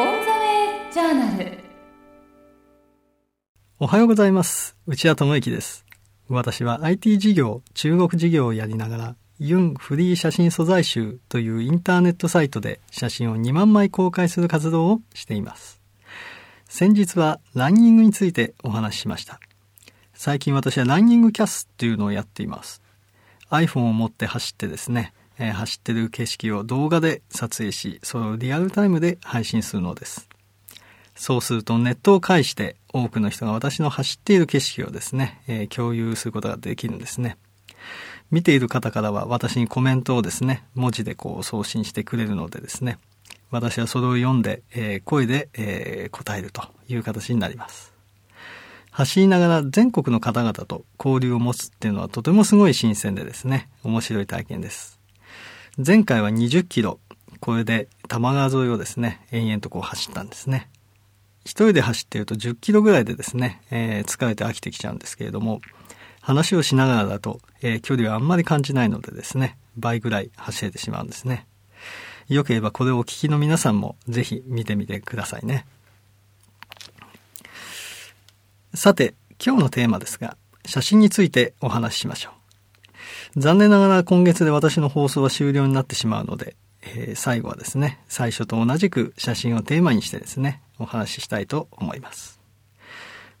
オンザウェイジャーナル。おはようございます。内谷智之です。私は IT 事業、中国事業をやりながらユンフリー写真素材集というインターネットサイトで写真を2万枚公開する活動をしています。先日はランニングについてお話ししました。最近私はランニングキャスというのをやっています。 iPhone を持って走ってですね、走ってる景色を動画で撮影し、それをリアルタイムで配信するのです。そうするとネットを介して多くの人が私の走っている景色をですね、共有することができるんですね。見ている方からは私にコメントをですね、文字でこう送信してくれるのでですね、私はそれを読んで、声で、答えるという形になります。走りながら全国の方々と交流を持つっていうのはとてもすごい新鮮でですね、面白い体験です。前回は20キロ、これで多摩川沿いをですね延々とこう走ったんですね。一人で走っていると10キロぐらいでですね、疲れて飽きてきちゃうんですけれども、話をしながらだと、距離はあんまり感じないのでですね、倍ぐらい走れてしまうんですね。よければこれをお聞きの皆さんもぜひ見てみてくださいね。さて、今日のテーマですが、写真についてお話ししましょう。残念ながら今月で私の放送は終了になってしまうので、最後はですね、最初と同じく写真をテーマにしてですね、お話ししたいと思います。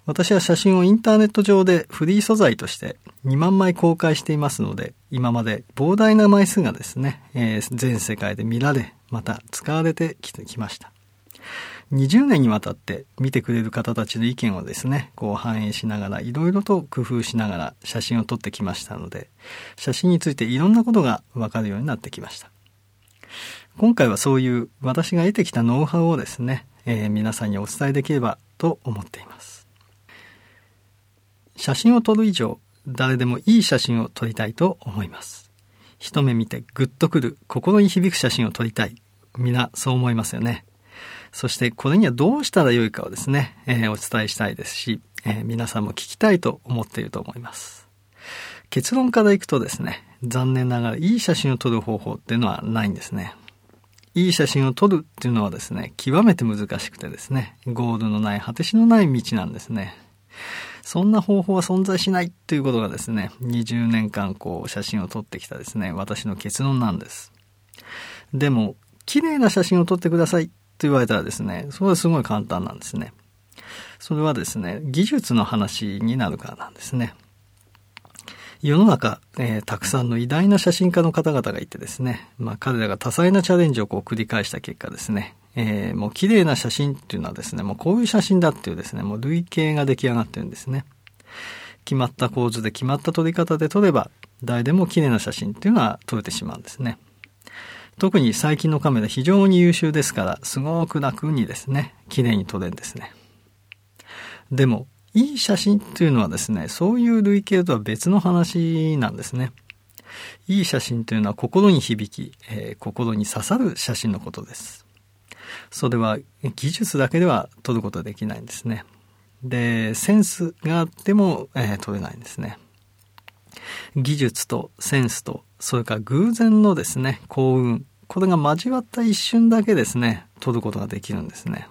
私は写真をインターネット上でフリー素材として2万枚公開していますので、今まで膨大な枚数がですね、全世界で見られ、また使われてきました。20年にわたって見てくれる方たちの意見をですね、こう反映しながら、いろいろと工夫しながら写真を撮ってきましたので、写真についていろんなことがわかるようになってきました。今回はそういう私が得てきたノウハウをですね、皆さんにお伝えできればと思っています。写真を撮る以上、誰でもいい写真を撮りたいと思います。一目見てグッとくる、心に響く写真を撮りたい、みんなそう思いますよね。そしてこれにはどうしたらよいかをですね、お伝えしたいですし、皆さんも聞きたいと思っていると思います。結論からいくとですね、残念ながらいい写真を撮る方法っていうのはないんですね。いい写真を撮るっていうのはですね、極めて難しくてですね、ゴールのない果てしのない道なんですね。そんな方法は存在しないということがですね、20年間こう写真を撮ってきたですね、私の結論なんです。でも綺麗な写真を撮ってくださいと言われたらですね、それはすごい簡単なんですね。それはですね、技術の話になるからなんですね。世の中、たくさんの偉大な写真家の方々がいてですね、彼らが多彩なチャレンジをこう繰り返した結果ですね、もう綺麗な写真っていうのはですね、もうこういう写真だっていうですね、もう類型が出来上がってるんですね。決まった構図で決まった撮り方で撮れば、誰でも綺麗な写真っていうのは撮れてしまうんですね。特に最近のカメラ非常に優秀ですから、すごく楽にですね、綺麗に撮れるんですね。でもいい写真というのはですね、そういう類型とは別の話なんですね。いい写真というのは心に響き、心に刺さる写真のことです。それは技術だけでは撮ることはできないんですね。で、センスがあっても、撮れないんですね。技術とセンスと、それから偶然のですね、幸運、これが交わった一瞬だけですね、撮ることができるんですね。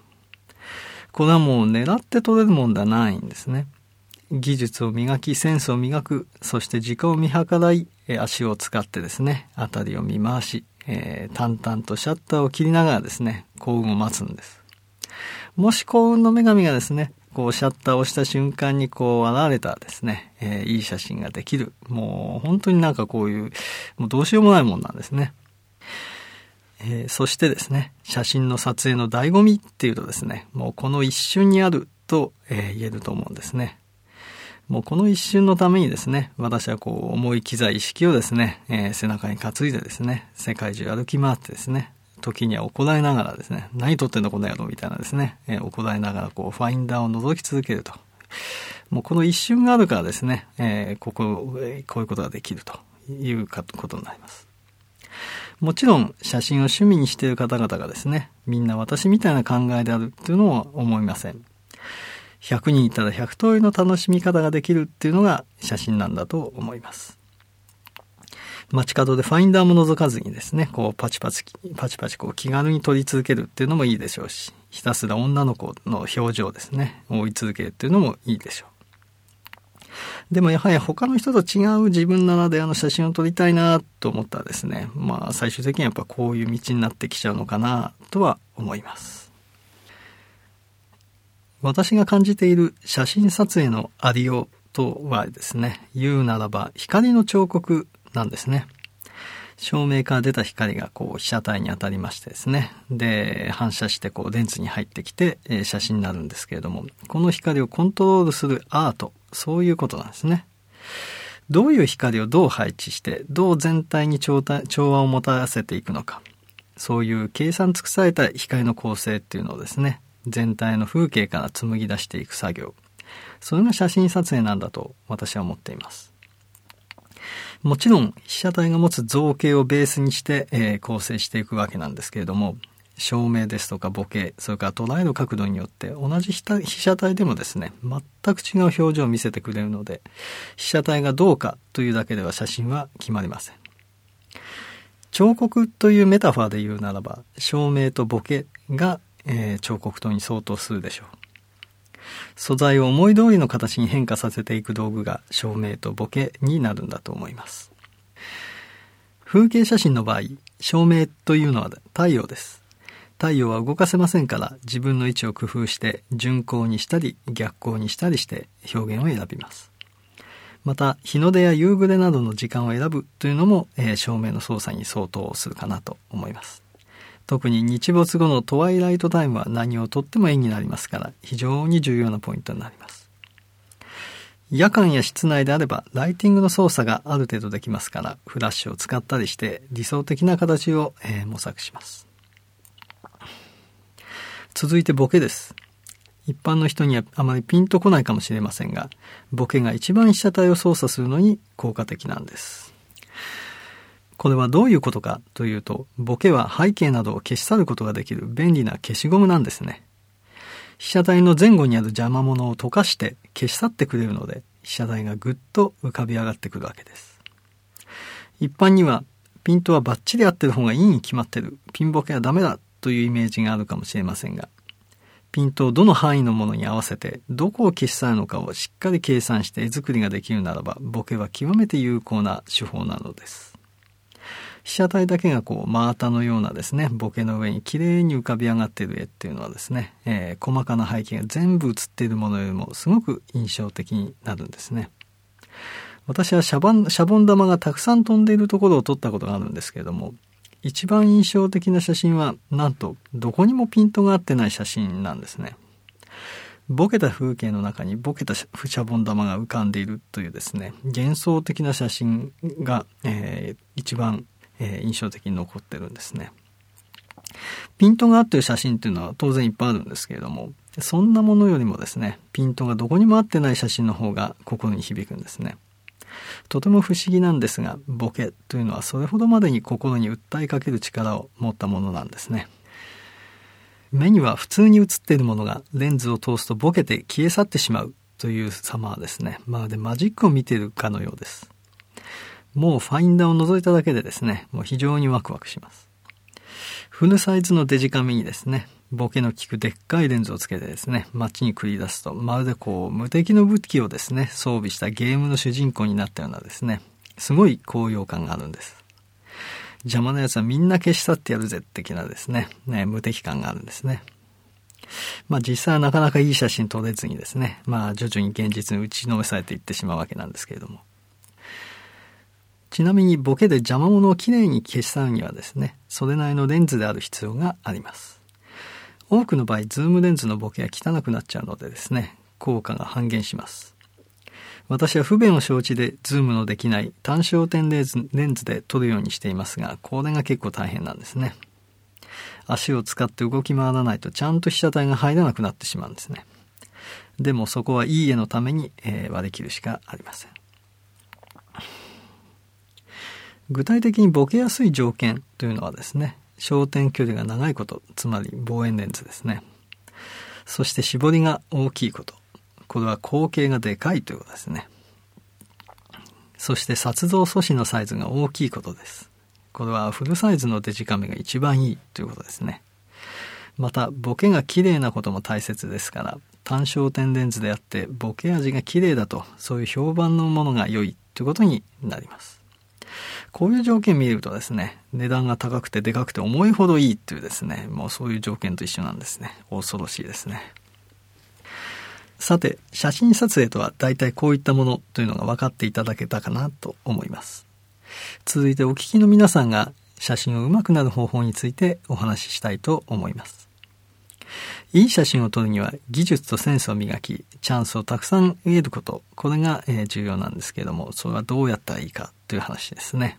これはもう狙って撮れるもんではないんですね。技術を磨き、センスを磨く、そして時間を見計らい、足を使ってですね、辺りを見回し、淡々とシャッターを切りながらですね、幸運を待つんです。もし幸運の女神がですね、こうシャッターをした瞬間にこう現れたですね、いい写真ができる。もう本当になんかこういう、もうどうしようもないもんなんですね。そしてですね、写真の撮影の醍醐味っていうとですね、もうこの一瞬にあると、言えると思うんですね。もうこの一瞬のためにですね、私はこう重い機材意識をですね、背中に担いでですね、世界中歩き回ってですね、時には怒られながらですね、何撮ってんだこの野郎みたいなですね、怒られながらこうファインダーを覗き続けると、もうこの一瞬があるからですね、こういうことができるということになります。もちろん写真を趣味にしている方々がですね、みんな私みたいな考えであるっていうのは思いません。100人いたら100通りの楽しみ方ができるっていうのが写真なんだと思います。街角でファインダーも覗かずにですね、こうパチパチこう気軽に撮り続けるっていうのもいいでしょうし、ひたすら女の子の表情ですね、追い続けるっていうのもいいでしょう。でもやはり他の人と違う自分ならではの写真を撮りたいなと思ったらですね、まあ最終的にはやっぱこういう道になってきちゃうのかなとは思います。私が感じている写真撮影のありようとはですね、言うならば光の彫刻なんですね。照明から出た光がこう被写体に当たりましてですね、で反射してこうレンズに入ってきて写真になるんですけれども、この光をコントロールするアート、そういうことなんですね。どういう光をどう配置してどう全体に調和をもたらせていくのか、そういう計算尽くされた光の構成っていうのをですね、全体の風景から紡ぎ出していく作業、それが写真撮影なんだと私は思っています。もちろん被写体が持つ造形をベースにして、構成していくわけなんですけれども、照明ですとかボケ、それから捉える角度によって同じ被写体でもですね、全く違う表情を見せてくれるので、被写体がどうかというだけでは写真は決まりません。彫刻というメタファーで言うならば、照明とボケが、彫刻刀に相当するでしょう。素材を思い通りの形に変化させていく道具が照明とボケになるんだと思います。風景写真の場合、照明というのは太陽です。太陽は動かせませんから、自分の位置を工夫して順光にしたり逆光にしたりして表現を選びます。また日の出や夕暮れなどの時間を選ぶというのも、照明の操作に相当するかなと思います。特に日没後のトワイライトタイムは何をとっても絵になりますから、非常に重要なポイントになります。夜間や室内であればライティングの操作がある程度できますから、フラッシュを使ったりして理想的な形を、模索します。続いてボケです。一般の人にはあまりピンとこないかもしれませんが、ボケが一番被写体を操作するのに効果的なんです。これはどういうことかというと、ボケは背景などを消し去ることができる便利な消しゴムなんですね。被写体の前後にある邪魔物を溶かして消し去ってくれるので、被写体がぐっと浮かび上がってくるわけです。一般にはピントはバッチリ合ってる方がいいに決まってる、ピンボケはダメだというイメージがあるかもしれませんが、ピントをどの範囲のものに合わせてどこを消し去るのかをしっかり計算して絵作りができるならば、ボケは極めて有効な手法なのです。被写体だけがこう真綿のようなですね、ボケの上にきれいに浮かび上がっている絵っていうのはですね、細かな背景が全部写っているものよりもすごく印象的になるんですね。私はシャボン玉がたくさん飛んでいるところを撮ったことがあるんですけれども、一番印象的な写真はなんとどこにもピントが合ってない写真なんですね。ボケた風景の中にボケたシャボン玉が浮かんでいるというですね、幻想的な写真が、一番印象的に残ってるんですね。ピントが合ってる写真っていうのは当然いっぱいあるんですけれども、そんなものよりもですね、ピントがどこにも合ってない写真の方が心に響くんですね。とても不思議なんですが、ボケというのはそれほどまでに心に訴えかける力を持ったものなんですね。目には普通に写っているものがレンズを通すとボケて消え去ってしまうという様はですね、まるでマジックを見ているかのようです。もうファインダーを覗いただけでですね、もう非常にワクワクします。フルサイズのデジカメにですね、ボケの効くでっかいレンズをつけてですね、街に繰り出すと、まるでこう無敵の武器をですね装備したゲームの主人公になったようなですね、すごい高揚感があるんです。邪魔なやつはみんな消し去ってやるぜ的なですね、無敵感があるんですね。まあ実際はなかなかいい写真撮れずにですね、まあ徐々に現実に打ちのめされていってしまうわけなんですけれども、ちなみにボケで邪魔物をきれいに消し去るにはですね、それなりのレンズである必要があります。多くの場合ズームレンズのボケが汚くなっちゃうのでですね、効果が半減します。私は不便を承知でズームのできない単焦点レンズで撮るようにしていますが、これが結構大変なんですね。足を使って動き回らないとちゃんと被写体が入らなくなってしまうんですね。でもそこはいい絵のために、割り切るしかありません。具体的にボケやすい条件というのはですね、焦点距離が長いこと、つまり望遠レンズですね。そして絞りが大きいこと。これは光景がでかいということですね。そして撮像素子のサイズが大きいことです。これはフルサイズのデジカメが一番いいということですね。またボケが綺麗なことも大切ですから、単焦点レンズであってボケ味が綺麗だと、そういう評判のものが良いということになります。こういう条件見るとですね、値段が高くてでかくて重いほどいいというですね、もうそういう条件と一緒なんですね。恐ろしいですね。さて、写真撮影とはだいたいこういったものというのが分かっていただけたかなと思います。続いてお聞きの皆さんが写真を上手くなる方法についてお話ししたいと思います。いい写真を撮るには技術とセンスを磨き、チャンスをたくさん得ること、これが重要なんですけれども、それはどうやったらいいかという話ですね。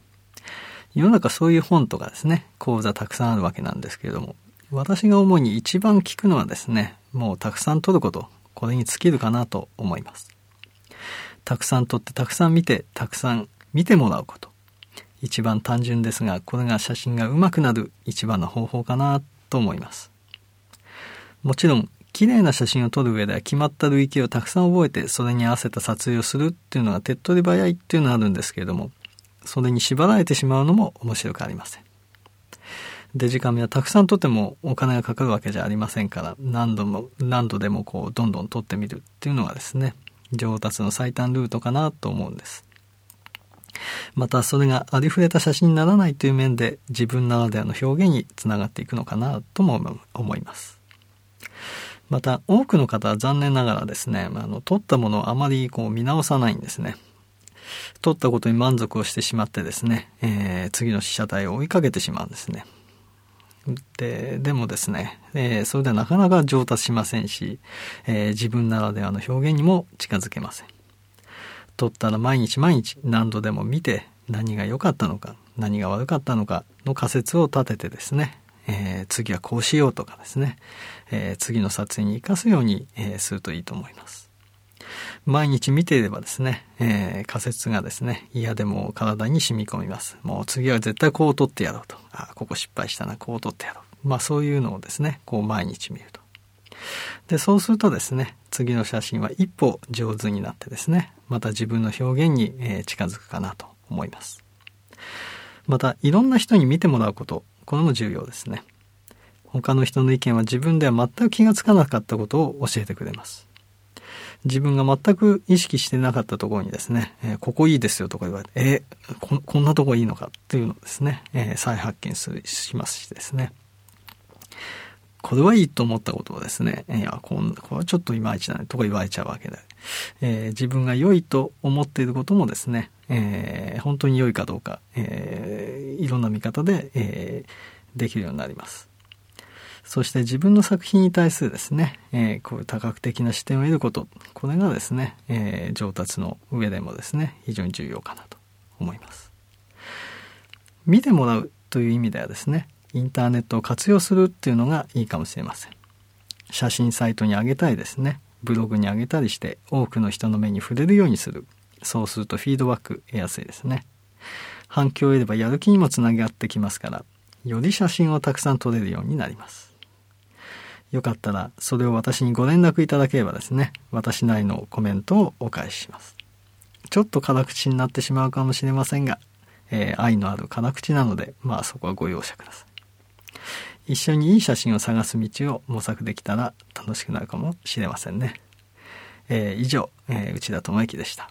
世の中そういう本とかですね、講座たくさんあるわけなんですけれども、私が主に一番聞くのはですね、もうたくさん撮ること、これに尽きるかなと思います。たくさん撮ってたくさん見てたくさん見てもらうこと、一番単純ですが、これが写真が上手くなる一番の方法かなと思います。もちろん綺麗な写真を撮る上では決まった類型をたくさん覚えて、それに合わせた撮影をするっていうのが手っ取り早いっていうのがあるんですけれども、それに縛られてしまうのも面白くありません。デジカメはたくさん撮ってもお金がかかるわけじゃありませんから、何度でもこうどんどん撮ってみるっていうのがですね、上達の最短ルートかなと思うんです。またそれがありふれた写真にならないという面で、自分ならではの表現につながっていくのかなとも思います。また多くの方は残念ながらですね、撮ったものをあまりこう見直さないんですね。撮ったことに満足をしてしまってですね、次の被写体を追いかけてしまうんですね。でもですね、それでなかなか上達しませんし、自分ならではの表現にも近づけません。撮ったら毎日毎日何度でも見て、何が良かったのか何が悪かったのかの仮説を立ててですね、次はこうしようとかですね、次の撮影に生かすように、するといいと思います。毎日見ていればですね、仮説がですね、嫌でも体に染み込みます。もう次は絶対こう撮ってやろうと、ここ失敗したな、こう撮ってやろう、そういうのをですね、こう毎日見ると、でそうするとですね、次の写真は一歩上手になってですね、また自分の表現に、近づくかなと思います。またいろんな人に見てもらうこと、これも重要ですね。他の人の意見は自分では全く気がつかなかったことを教えてくれます。自分が全く意識してなかったところにですね、ここいいですよとか言われて、こんなとこいいのかっていうのをですね、再発見しますしですね。これはいいと思ったことをですね、いや、これはちょっといまいちだねとか言われちゃうわけで、自分が良いと思っていることもですね、本当に良いかどうか、いろんな見方で、できるようになります。そして自分の作品に対するですね、こういう多角的な視点を得ること、これがですね、上達の上でもですね、非常に重要かなと思います。見てもらうという意味ではですね、インターネットを活用するっていうのがいいかもしれません。写真サイトに上げたりですね、ブログに上げたりして多くの人の目に触れるようにする。そうするとフィードバック得やすいですね。反響を得ればやる気にもつながってきますから、より写真をたくさん撮れるようになります。よかったらそれを私にご連絡いただければですね、私なりのコメントをお返しします。ちょっと辛口になってしまうかもしれませんが、愛のある辛口なので、そこはご容赦ください。一緒にいい写真を探す道を模索できたら楽しくなるかもしれませんね。以上、内田智之でした。